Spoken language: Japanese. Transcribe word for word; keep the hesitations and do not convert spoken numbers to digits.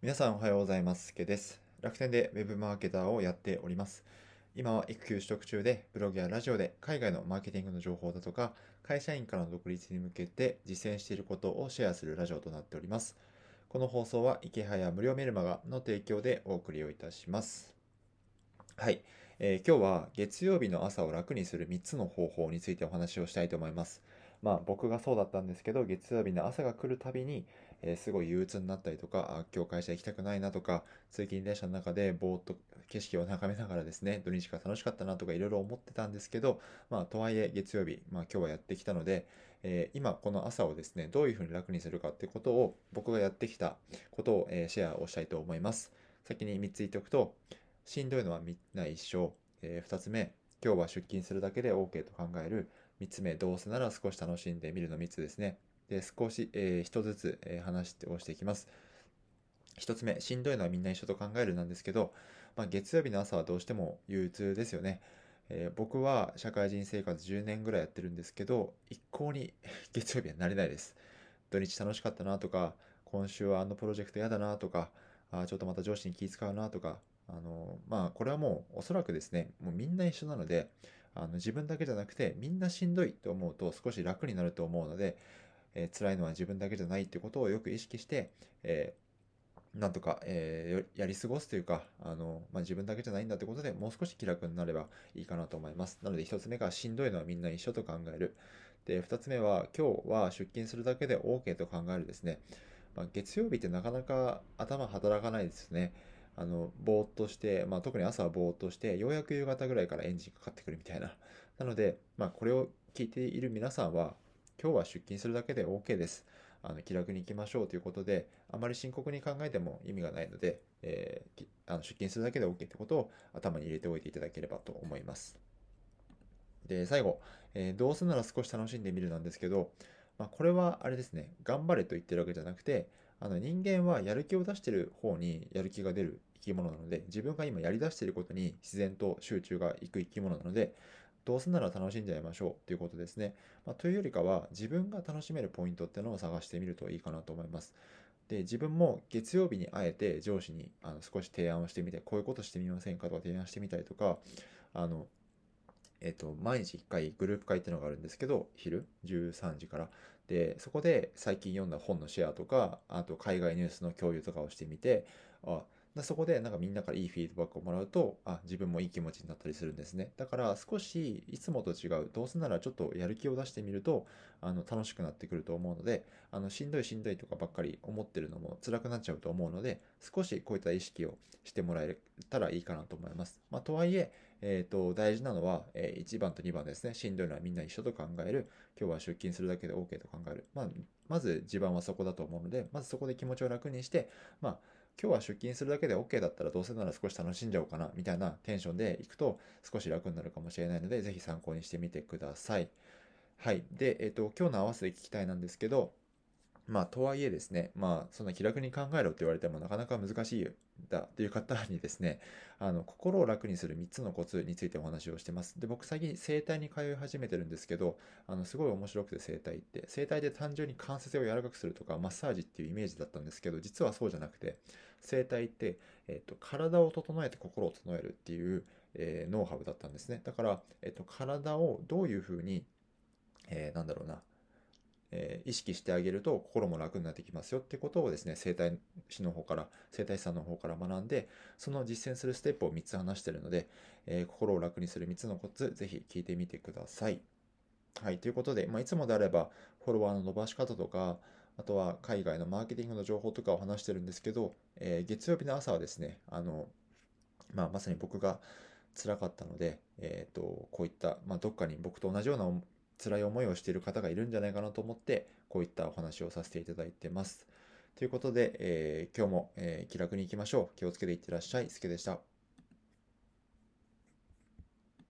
皆さんおはようございます。すけです。楽天で Web マーケターをやっております。今は育休取得中で、ブログやラジオで海外のマーケティングの情報だとか、会社員からの独立に向けて実践していることをシェアするラジオとなっております。この放送はイケハや無料メルマガの提供でお送りをいたします。はい、えー、今日は月曜日の朝を楽にするみっつの方法についてお話をしたいと思います。まあ僕がそうだったんですけど、月曜日の朝が来るたびに、えー、すごい憂鬱になったりとか、今日会社行きたくないなとか、通勤電車の中でぼーっと景色を眺めながらですね、土日が楽しかったなとかいろいろ思ってたんですけど、まあとはいえ月曜日、まあ今日はやってきたので、えー、今この朝をですね、どういうふうに楽にするかってことを、僕がやってきたことを、えー、シェアをしたいと思います。先にみっつ言っておくと、しんどいのはみんな一緒、えー、ふたつめ、今日は出勤するだけで OK と考える、みっつめ、どうせなら少し楽しんでみるのみっつですね。で、少し、えー、一つずつ、えー、話をしていきます。ひとつめ、しんどいのはみんな一緒と考えるなんですけど、まあ、月曜日の朝はどうしても憂鬱ですよね。えー、僕は社会人生活じゅうねんぐらいやってるんですけど、一向に月曜日は慣れないです。土日楽しかったなとか、今週はあのプロジェクトやだなとか、あちょっとまた上司に気遣うなとか、あのまあこれはもうおそらくですね、もうみんな一緒なので、あの自分だけじゃなくてみんなしんどいと思うと少し楽になると思うので、えー、辛いのは自分だけじゃないってことをよく意識して、えー、なんとか、えー、やり過ごすというか、あの、まあ、自分だけじゃないんだってことでもう少し気楽になればいいかなと思います。なのでひとつめがしんどいのはみんな一緒と考える。で、ふたつめは今日は出勤するだけで OK と考えるですね。まあ、月曜日ってなかなか頭働かないですね。あのぼーっとして、まあ、特に朝はぼーっとしてようやく夕方ぐらいからエンジンかかってくるみたいな。なので、まあ、これを聞いている皆さんは今日は出勤するだけで OK です、あの気楽に行きましょうということで、あまり深刻に考えても意味がないので、えー、あの出勤するだけで OK ってことを頭に入れておいていただければと思います。で、最後、えー、どうせなら少し楽しんでみるなんですけど、まあ、これはあれですね、頑張れと言ってるわけじゃなくて、あの人間はやる気を出している方にやる気が出る生き物なので、自分が今やりだしていることに自然と集中がいく生き物なので、どうせなら楽しんじゃいましょうということですね。まあ、というよりかは自分が楽しめるポイントっていうのを探してみるといいかなと思います。で、自分も月曜日にあえて上司にあの少し提案をしてみて、こういうことしてみませんかとか提案してみたりとか、あのえっと、毎日いっかいグループ会っていうのがあるんですけど、昼じゅうさんじから。で、そこで最近読んだ本のシェアとか、あと海外ニュースの共有とかをしてみて、あそこでなんかみんなからいいフィードバックをもらうと、あ自分もいい気持ちになったりするんですね。だから少しいつもと違う、どうせならちょっとやる気を出してみるとあの楽しくなってくると思うので、あのしんどいしんどいとかばっかり思ってるのも辛くなっちゃうと思うので、少しこういった意識をしてもらえたらいいかなと思います。まあ、とはいええー、と大事なのは、えー、いちばんとにばんですね。しんどいのはみんな一緒と考える。今日は出勤するだけで OK と考える。まあ、まず地盤はそこだと思うので、まずそこで気持ちを楽にして、まあ、今日は出勤するだけで OK だったらどうせなら少し楽しんじゃおうかなみたいなテンションでいくと少し楽になるかもしれないので、ぜひ参考にしてみてください。はい。で、えー、と今日の合わせで聞きたいなんですけど、まあ、とはいえですね、まあ、そんな気楽に考えろって言われてもなかなか難しいんだという方にですね、あの、心を楽にするみっつのコツについてお話をしてます。で、僕最近整体に通い始めてるんですけど、あの、すごい面白くて整体って、整体で単純に関節を柔らかくするとか、マッサージっていうイメージだったんですけど、実はそうじゃなくて、整体って、えっと、体を整えて心を整えるっていう、えー、ノウハウだったんですね。だから、えっと、体をどういうふうに、えー、なんだろうな、えー、意識してあげると心も楽になってきますよってことをですね、整体師の方から整体師さんの方から学んで、その実践するステップをみっつ話しているので、えー、心を楽にするみっつのコツ、ぜひ聞いてみてください。はい、ということで、まあ、いつもであればフォロワーの伸ばし方とか、あとは海外のマーケティングの情報とかを話してるんですけど、えー、月曜日の朝はですね、あの、まあ、まさに僕が辛かったので、えーと、こういった、まあ、どっかに僕と同じような辛い思いをしている方がいるんじゃないかなと思ってこういったお話をさせていただいてます。ということで、えー、今日も、えー、気楽にいきましょう。気をつけていってらっしゃい。すけでした。